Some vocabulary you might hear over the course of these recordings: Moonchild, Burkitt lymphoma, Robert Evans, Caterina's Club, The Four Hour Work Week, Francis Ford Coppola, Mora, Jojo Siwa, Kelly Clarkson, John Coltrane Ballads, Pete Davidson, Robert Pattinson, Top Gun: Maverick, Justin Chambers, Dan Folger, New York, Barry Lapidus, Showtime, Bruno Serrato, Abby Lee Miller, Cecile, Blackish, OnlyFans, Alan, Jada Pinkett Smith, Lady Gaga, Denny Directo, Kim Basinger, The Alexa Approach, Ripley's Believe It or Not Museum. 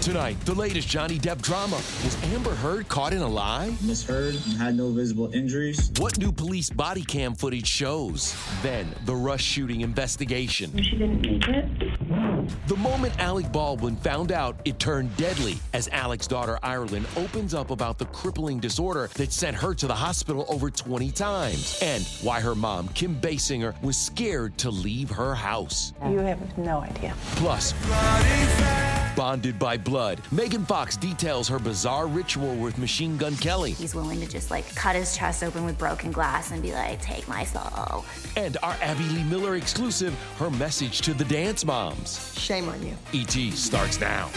Tonight, the latest Johnny Depp drama. Was Amber Heard caught in a lie? Miss Heard had no visible injuries. What new police body cam footage shows? Then, the Rush shooting investigation. She didn't make it. The moment Alec Baldwin found out, it turned deadly as Alec's daughter, Ireland, opens up about the crippling disorder that sent her to the hospital over 20 times. And why her mom, Kim Basinger, was scared to leave her house. You have no idea. Plus, bonded by blood, Megan Fox details her bizarre ritual with Machine Gun Kelly. He's willing to just cut his chest open with broken glass and be like, take my soul. And our Abby Lee Miller exclusive, her message to the dance moms. Shame on you. E.T. starts now.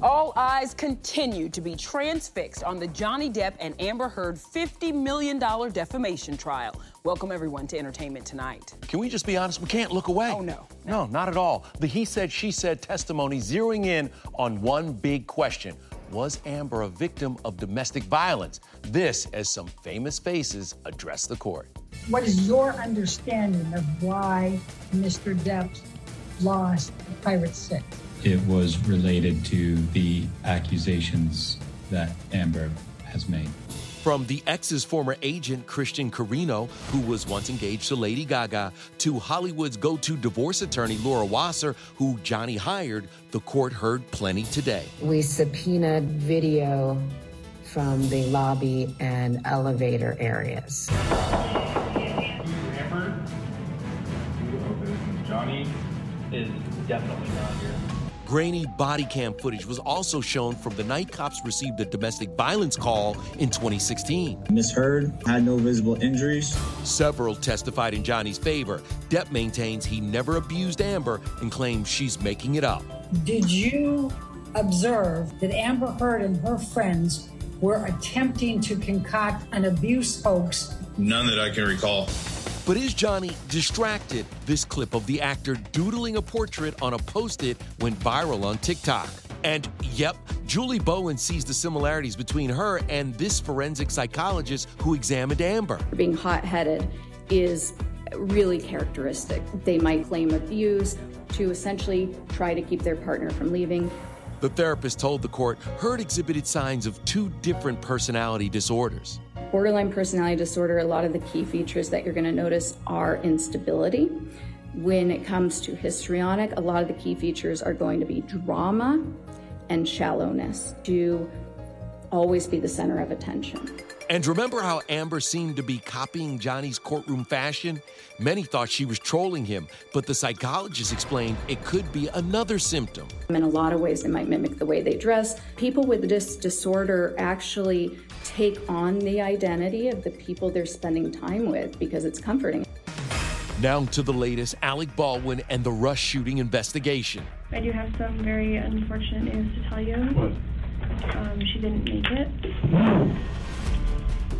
All eyes continue to be transfixed on the Johnny Depp and Amber Heard $50 million defamation trial. Welcome, everyone, to Entertainment Tonight. Can we just be honest? We can't look away. Oh, no. No, not at all. The he said, she said testimony zeroing in on one big question. Was Amber a victim of domestic violence? This, as some famous faces address the court. What is your understanding of why Mr. Depp lost the Pirate Six? It was related to the accusations that Amber has made. From the ex's former agent, Christian Carino, who was once engaged to Lady Gaga, to Hollywood's go-to divorce attorney, Laura Wasser, who Johnny hired, the court heard plenty today. We subpoenaed video from the lobby and elevator areas. Amber, Johnny is definitely not here. Grainy body cam footage was also shown from the night cops received a domestic violence call in 2016. Miss Heard had no visible injuries. Several testified in Johnny's favor. Depp maintains he never abused Amber and claims she's making it up. Did you observe that Amber Heard and her friends were attempting to concoct an abuse hoax? None that I can recall. But is Johnny distracted? This clip of the actor doodling a portrait on a Post-it went viral on TikTok. And, yep, Julie Bowen sees the similarities between her and this forensic psychologist who examined Amber. Being hot-headed is really characteristic. They might claim abuse to essentially try to keep their partner from leaving. The therapist told the court Heard exhibited signs of two different personality disorders. Borderline personality disorder, a lot of the key features that you're going to notice are instability. When it comes to histrionic, a lot of the key features are going to be drama and shallowness, to always be the center of attention. And remember how Amber seemed to be copying Johnny's courtroom fashion? Many thought she was trolling him, but the psychologist explained it could be another symptom. In a lot of ways, it might mimic the way they dress. People with this disorder actually take on the identity of the people they're spending time with because it's comforting. Now to the latest, Alec Baldwin and the Rush shooting investigation. I do have some very unfortunate news to tell you. What? She didn't make it.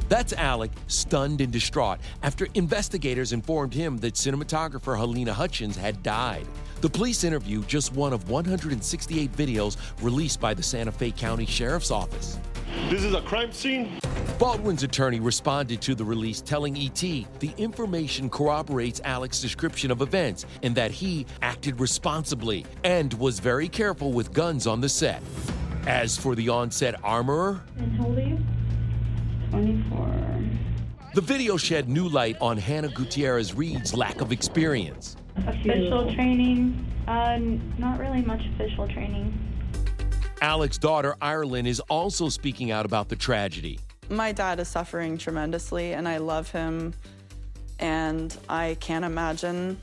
That's Alec, stunned and distraught, after investigators informed him that cinematographer Helena Hutchins had died. The police interview, just one of 168 videos released by the Santa Fe County Sheriff's Office. This is a crime scene. Baldwin's attorney responded to the release, telling ET the information corroborates Alec's description of events and that he acted responsibly and was very careful with guns on the set. As for the on-set armorer, and how old are you? 24. The video shed new light on Hannah Gutierrez-Reed's lack of experience. Official training? Not really much official training. Alec's daughter, Ireland, is also speaking out about the tragedy. My dad is suffering tremendously, and I love him, and I can't imagine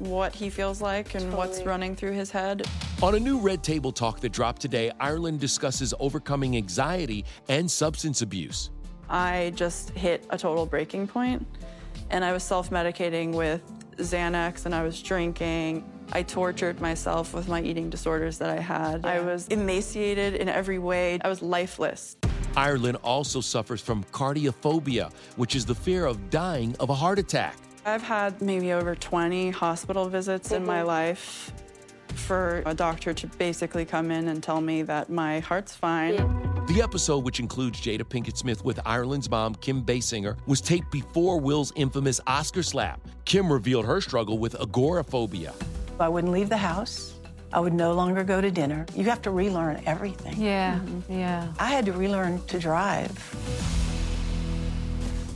what he feels like and what's running through his head. On a new Red Table Talk that dropped today, Ireland discusses overcoming anxiety and substance abuse. I just hit a total breaking point, and I was self-medicating with Xanax, and I was drinking. I tortured myself with my eating disorders that I had. Yeah. I was emaciated in every way. I was lifeless. Ireland also suffers from cardiophobia, which is the fear of dying of a heart attack. I've had maybe over 20 hospital visits in my life for a doctor to basically come in and tell me that my heart's fine. The episode, which includes Jada Pinkett Smith with Ireland's mom, Kim Basinger, was taped before Will's infamous Oscar slap. Kim revealed her struggle with agoraphobia. I wouldn't leave the house. I would no longer go to dinner. You have to relearn everything. Yeah, yeah. I had to relearn to drive.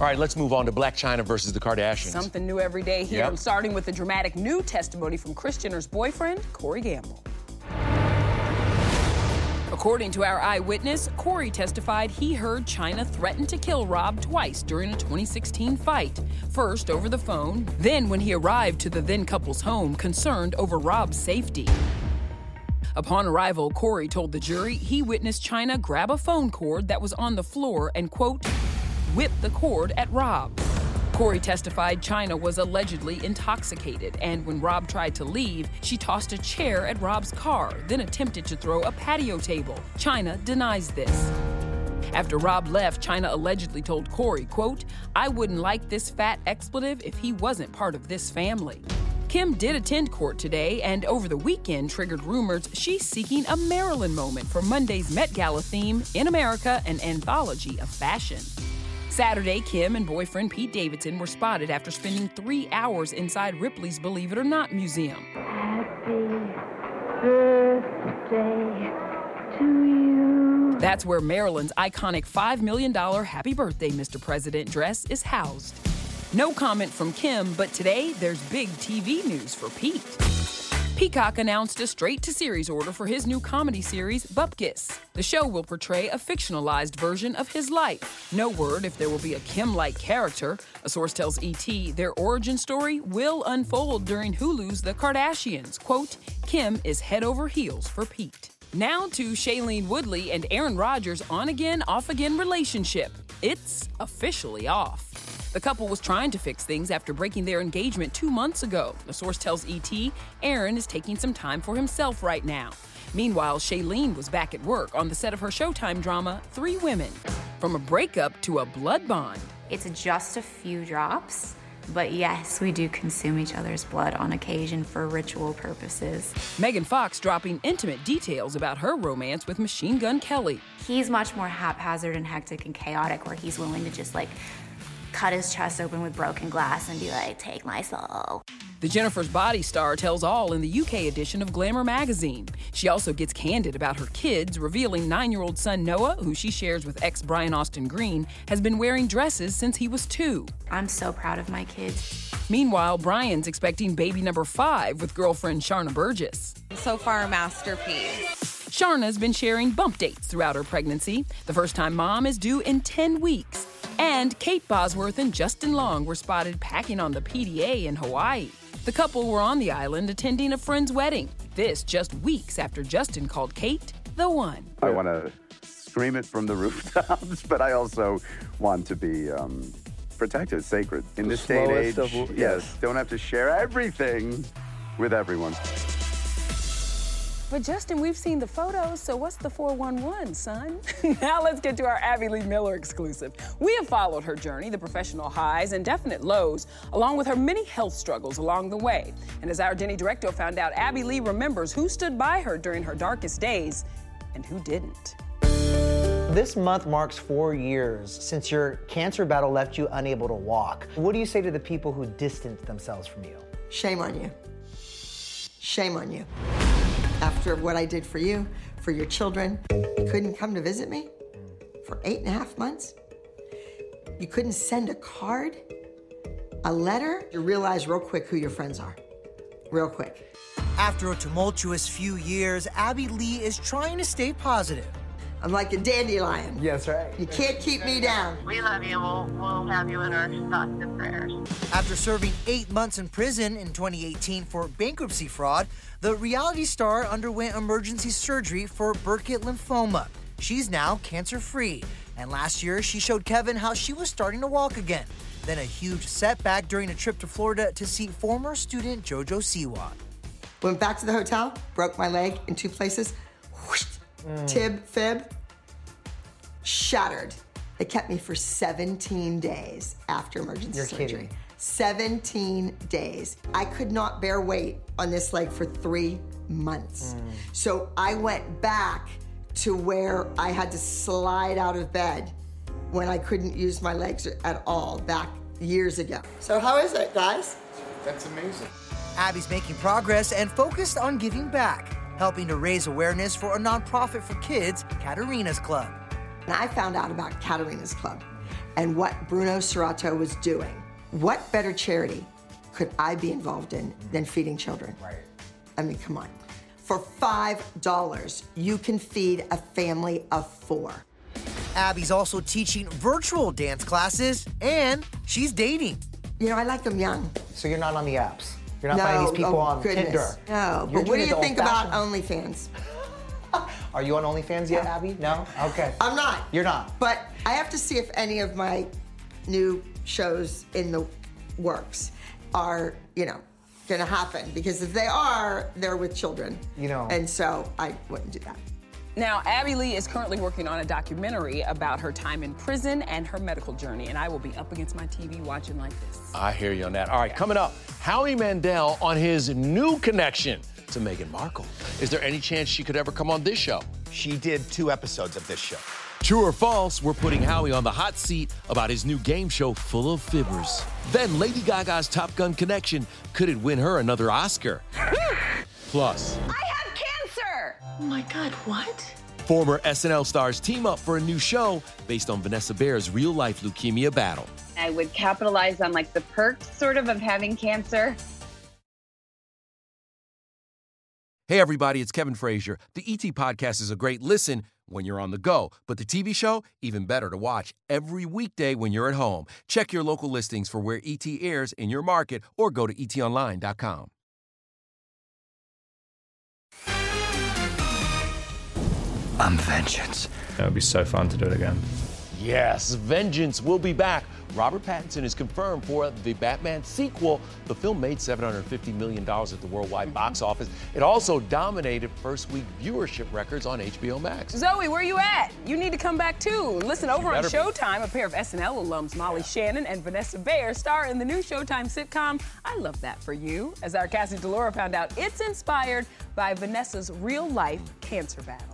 All right, let's move on to Blac Chyna versus the Kardashians. Something new every day here. Yep. Starting with the dramatic new testimony from Kris Jenner's boyfriend, Corey Gamble. According to our eyewitness, Corey testified he heard Chyna threaten to kill Rob twice during a 2016 fight. First over the phone, then when he arrived to the then couple's home, concerned over Rob's safety. Upon arrival, Corey told the jury he witnessed Chyna grab a phone cord that was on the floor and, quote, whip the cord at Rob. Corey testified Chyna was allegedly intoxicated, and when Rob tried to leave, she tossed a chair at Rob's car, then attempted to throw a patio table. Chyna denies this. After Rob left, Chyna allegedly told Corey, quote, I wouldn't like this fat expletive if he wasn't part of this family. Kim did attend court today, and over the weekend triggered rumors she's seeking a Marilyn moment for Monday's Met Gala theme, In America, an Anthology of Fashion. Saturday, Kim and boyfriend Pete Davidson were spotted after spending 3 hours inside Ripley's Believe It or Not Museum. Happy birthday to you. That's where Marilyn's iconic $5 million Happy Birthday, Mr. President dress is housed. No comment from Kim, but today there's big TV news for Pete. Peacock announced a straight-to-series order for his new comedy series, Bupkis. The show will portray a fictionalized version of his life. No word if there will be a Kim-like character. A source tells ET their origin story will unfold during Hulu's The Kardashians. Quote, Kim is head over heels for Pete. Now to Shailene Woodley and Aaron Rodgers' on-again, off-again relationship. It's officially off. The couple was trying to fix things after breaking their engagement 2 months ago. A source tells ET Aaron is taking some time for himself right now. Meanwhile, Shailene was back at work on the set of her Showtime drama, Three Women. From a breakup to a blood bond. It's just a few drops, but yes, we do consume each other's blood on occasion for ritual purposes. Megan Fox dropping intimate details about her romance with Machine Gun Kelly. He's much more haphazard and hectic and chaotic, where he's willing to just, cut his chest open with broken glass and be like, take my soul. The Jennifer's Body star tells all in the UK edition of Glamour magazine. She also gets candid about her kids, revealing 9-year-old son Noah, who she shares with ex Brian Austin Green, has been wearing dresses since he was 2. I'm so proud of my kids. Meanwhile, Brian's expecting baby number 5 with girlfriend Sharna Burgess. So far, a masterpiece. Sharna's been sharing bump dates throughout her pregnancy. The first-time mom is due in 10 weeks. And Kate Bosworth and Justin Long were spotted packing on the PDA in Hawaii. The couple were on the island attending a friend's wedding. This just weeks after Justin called Kate the one. I want to scream it from the rooftops, but I also want to be protected, sacred. In this day and age, yes, don't have to share everything with everyone. But Justin, we've seen the photos, so what's the 411, son? Now let's get to our Abby Lee Miller exclusive. We have followed her journey, the professional highs and definite lows, along with her many health struggles along the way. And as our Denny Directo found out, Abby Lee remembers who stood by her during her darkest days and who didn't. This month marks 4 years since your cancer battle left you unable to walk. What do you say to the people who distanced themselves from you? Shame on you. Shame on you. After what I did for you, for your children, you couldn't come to visit me for 8.5 months. You couldn't send a card, a letter. You realize real quick who your friends are, real quick. After a tumultuous few years, Abby Lee is trying to stay positive. I'm like a dandelion. Yes, right. You can't keep me down. We love you. We'll have you in our thoughts and prayers. After serving 8 months in prison in 2018 for bankruptcy fraud, the reality star underwent emergency surgery for Burkitt lymphoma. She's now cancer-free. And last year, she showed Kevin how she was starting to walk again. Then a huge setback during a trip to Florida to see former student JoJo Siwa. Went back to the hotel, broke my leg in 2 places. Whoosh, tib, fib, shattered. They kept me for 17 days after emergency surgery. You're kidding. 17 days. I could not bear weight on this leg for 3 months. So I went back to where I had to slide out of bed when I couldn't use my legs at all back years ago. So how is it, guys? That's amazing. Abby's making progress and focused on giving back, helping to raise awareness for a nonprofit for kids, Caterina's Club. And I found out about Caterina's Club and what Bruno Serrato was doing. What better charity could I be involved in than feeding children? Right. I mean, come on. For $5, you can feed a family of 4. Abby's also teaching virtual dance classes, and she's dating. You know, I like them young. So you're not on the apps? You're not finding these people on Tinder? No, but what do you think about OnlyFans? Are you on OnlyFans yet, Abby? No? Okay. I'm not. You're not. But I have to see if any of my new shows in the works are, you know, gonna happen, because if they are, they're with children, you know, and so I wouldn't do that. Now, Abby Lee is currently working on a documentary about her time in prison and her medical journey, and I will be up against my TV watching like this. I hear you on that. All right, coming up, Howie Mandel on his new connection to Meghan Markle. Is there any chance she could ever come on this show? She did 2 episodes of this show. True or false, we're putting Howie on the hot seat about his new game show full of fibbers. Then Lady Gaga's Top Gun connection, could it win her another Oscar? Plus, I have cancer! Oh my God, what? Former SNL stars team up for a new show based on Vanessa Bayer's real-life leukemia battle. I would capitalize on like the perks sort of having cancer. Hey everybody, it's Kevin Frazier. The ET Podcast is a great listen when you're on the go, but the TV show, even better to watch every weekday when you're at home. Check your local listings for where ET airs in your market or go to etonline.com. I'm vengeance. That would be so fun to do it again. Yes, vengeance will be back. Robert Pattinson is confirmed for the Batman sequel. The film made $750 million at the worldwide box office. It also dominated first-week viewership records on HBO Max. Zoe, where you at? You need to come back, too. Listen, over on Showtime, a pair of SNL alums, Molly Shannon and Vanessa Bayer, star in the new Showtime sitcom, I Love That For You. As our Cassie DeLora found out, it's inspired by Vanessa's real-life cancer battle.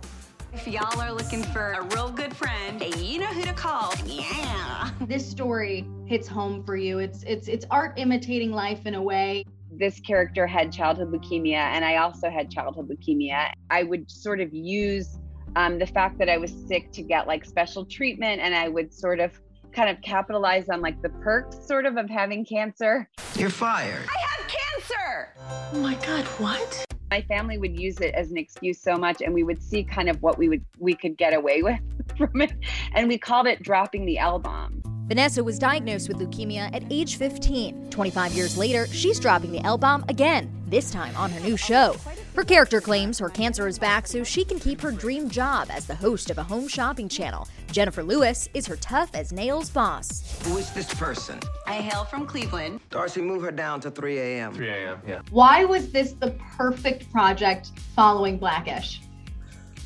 If y'all are looking for a real good friend, you know who to call. Yeah. This story hits home for you. It's art imitating life in a way. this character had childhood leukemia and I also had childhood leukemia. I would sort of use the fact that I was sick to get like special treatment, and I would sort of kind of capitalize on like the perks sort of having cancer. You're fired. I have cancer! Oh my God, what? My family would use it as an excuse so much, and we would see kind of what we could get away with from it. And we called it dropping the L-bomb. Vanessa was diagnosed with leukemia at age 15. 25 years later, she's dropping the L-bomb again, this time on her new show. Her character claims her cancer is back so she can keep her dream job as the host of a home shopping channel. Jennifer Lewis is her tough-as-nails boss. Who is this person? I hail from Cleveland. Darcy, move her down to 3 a.m. 3 a.m., yeah. Why was this the perfect project following Blackish?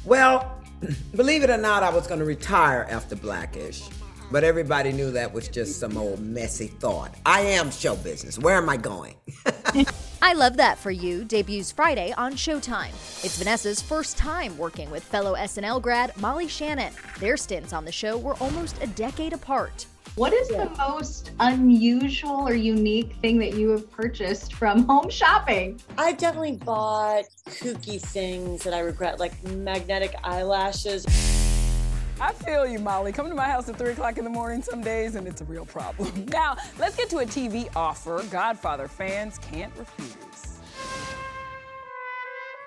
Well, believe it or not, I was going to retire after Blackish. But everybody knew that was just some old messy thought. I am show business. Where am I going? I Love That For You debuts Friday on Showtime. It's Vanessa's first time working with fellow SNL grad Molly Shannon. Their stints on the show were almost a decade apart. What is the most unusual or unique thing that you have purchased from home shopping? I definitely bought kooky things that I regret, like magnetic eyelashes. I feel you, Molly. Come to my house at 3 o'clock in the morning some days, and it's a real problem. Now, let's get to a TV offer Godfather fans can't refuse.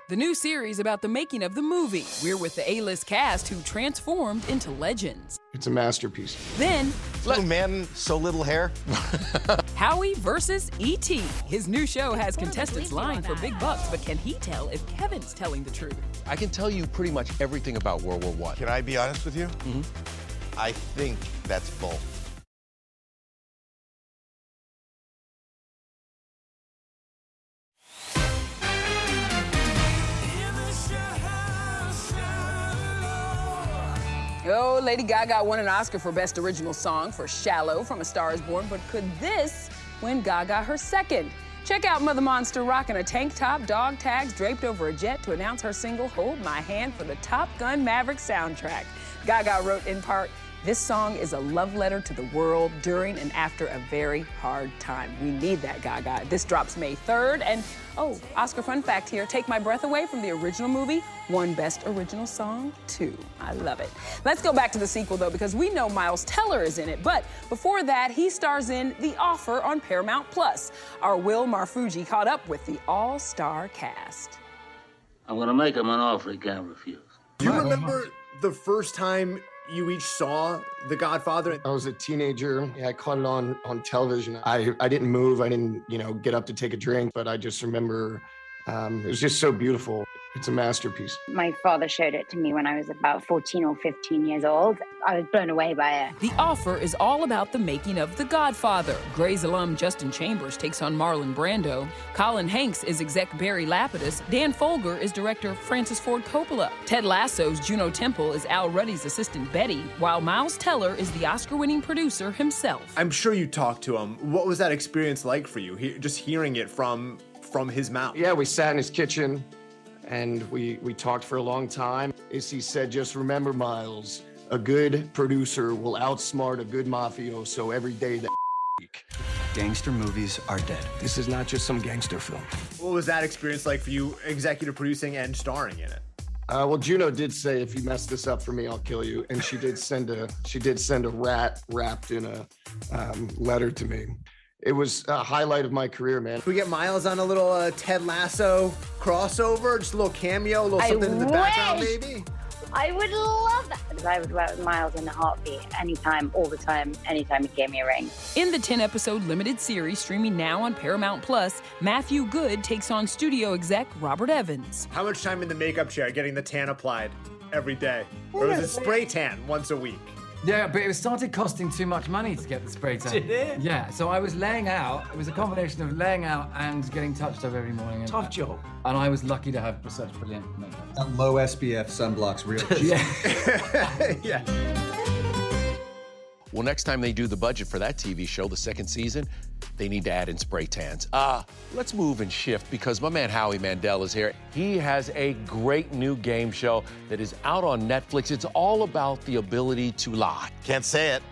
The new series about the making of the movie. We're with the A-list cast who transformed into legends. It's a masterpiece. Then... little man, so little hair. Howie versus E.T. His new show has contestants lying for big bucks, but can he tell if Kevin's telling the truth? I can tell you pretty much everything about World War I. Can I be honest with you? Mm-hmm. I think that's bull. Oh, Lady Gaga won an Oscar for Best Original Song for Shallow from A Star Is Born, but could this win Gaga her second? Check out Mother Monster rocking a tank top, dog tags draped over a jet to announce her single Hold My Hand for the Top Gun Maverick soundtrack. Gaga wrote in part, "This song is a love letter to the world during and after a very hard time." We need that, Gaga. This drops May 3rd, and oh, Oscar fun fact here, Take My Breath Away from the original movie won Best Original Song, too. I love it. Let's go back to the sequel, though, because we know Miles Teller is in it. But before that, he stars in The Offer on Paramount Plus. Our Will Marfuji caught up with the all-star cast. I'm going to make him an offer he can't refuse. Do you remember the first time you each saw The Godfather? I was a teenager. Yeah, I caught it on television. I didn't move. I didn't, get up to take a drink, but I just remember it was just so beautiful. It's a masterpiece. My father showed it to me when I was about 14 or 15 years old. I was blown away by it. The Offer is all about the making of The Godfather. Grey's alum Justin Chambers takes on Marlon Brando. Colin Hanks is exec Barry Lapidus. Dan Folger is director Francis Ford Coppola. Ted Lasso's Juno Temple is Al Ruddy's assistant Betty, while Miles Teller is the Oscar-winning producer himself. I'm sure you talked to him. What was that experience like for you, just hearing it from his mouth? Yeah, we sat in his kitchen, and we talked for a long time. As he said, just remember, Miles, a good producer will outsmart a good mafioso every day that week. Gangster movies are dead. This is not just some gangster film. What was that experience like for you, executive producing and starring in it? Well, Juno did say, if you mess this up for me, I'll kill you. And she did send a rat wrapped in a letter to me. It was a highlight of my career, man. We get Miles on a little Ted Lasso crossover, just a little cameo, a little something in the background, maybe. I would love that. I would work with Miles in a heartbeat, anytime, all the time, anytime he gave me a ring. In the 10-episode limited series streaming now on Paramount Plus, Matthew Good takes on studio exec Robert Evans. How much time in the makeup chair getting the tan applied every day? Or was it spray tan once a week? Yeah, but it started costing too much money to get the spray tan. Did it? Yeah, so I was laying out. It was a combination of laying out and getting touched up every morning. Tough job. And I was lucky to have such brilliant makeup. That low SPF sunblock's real cheap. Yeah. Yeah. Well, next time they do the budget for that TV show, the second season, they need to add in spray tans. Let's move and shift because my man Howie Mandel is here. He has a great new game show that is out on Netflix. It's all about the ability to lie. Can't say it.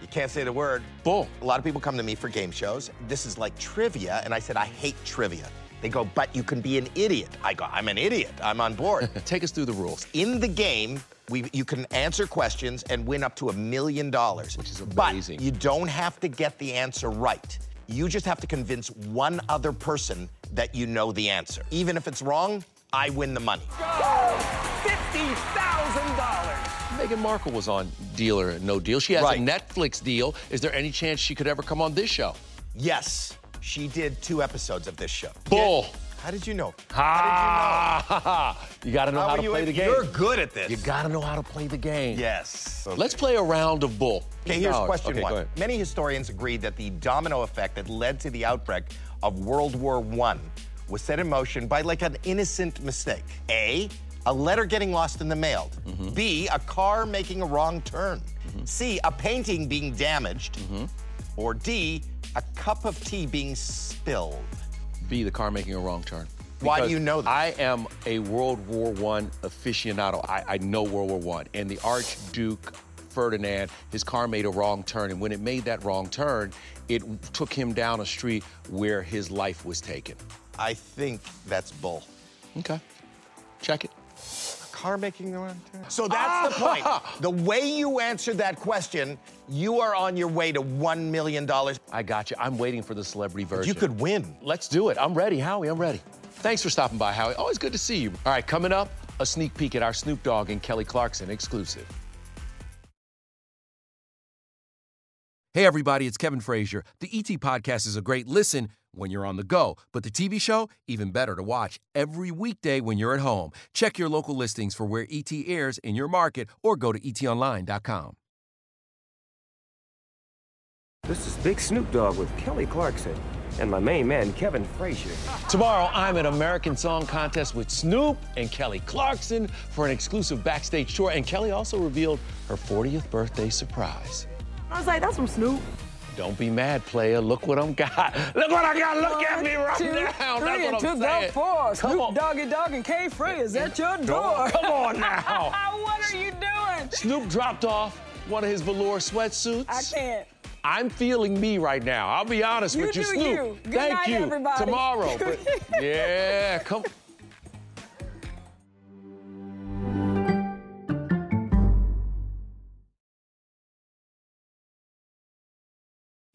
You can't say the word. Bull. A lot of people come to me for game shows. This is like trivia, and I said, I hate trivia. They go, but you can be an idiot. I go, I'm an idiot. I'm on board. Take us through the rules. In the game, you can answer questions and win up to $1 million. Which is amazing. But you don't have to get the answer right. You just have to convince one other person that you know the answer. Even if it's wrong, I win the money. $50,000. Meghan Markle was on Deal or No Deal. She has a Netflix deal. Is there any chance she could ever come on this show? Yes. She did 2 episodes of this show. Bull. Yeah. How did you know? How did you know? You got to know how to play the game. You're good at this. You got to know how to play the game. Yes. Okay. Let's play a round of bull. Okay, here's question one. Many historians agree that the domino effect that led to the outbreak of World War I was set in motion by like an innocent mistake. A, a letter getting lost in the mail. Mm-hmm. B, a car making a wrong turn. Mm-hmm. C, a painting being damaged. Mm-hmm. Or D, a cup of tea being spilled. B, the car making a wrong turn. Why do you know that? I am a World War I aficionado. I know World War I. And the Archduke Ferdinand, his car made a wrong turn. And when it made that wrong turn, it took him down a street where his life was taken. I think that's bull. Okay. Check it. Car making the wrong turn. So that's the point. The way you answered that question, you are on your way to $1 million. I got you. I'm waiting for the celebrity version. But you could win. Let's do it. I'm ready, Howie. I'm ready. Thanks for stopping by, Howie. Always good to see you. All right, coming up, a sneak peek at our Snoop Dogg and Kelly Clarkson exclusive. Hey, everybody, it's Kevin Frazier. The ET Podcast is a great listen when you're on the go, but the TV show, even better to watch every weekday when you're at home. Check your local listings for where ET airs in your market or go to etonline.com. This is Big Snoop Dogg with Kelly Clarkson and my main man, Kevin Frazier. Tomorrow, I'm at American Song Contest with Snoop and Kelly Clarkson for an exclusive backstage tour, and Kelly also revealed her 40th birthday surprise. I was like, that's from Snoop. Don't be mad, player. Look what I got. Look what I got. Look at me right now. That's what I'm saying. 4. Snoop Doggy Dogg and K. Frey is at your door. Come on now. What are you doing? Snoop dropped off one of his velour sweatsuits. I can't. I'm feeling me right now. I'll be honest with you, Snoop. Good night, everybody. Tomorrow. But yeah, come.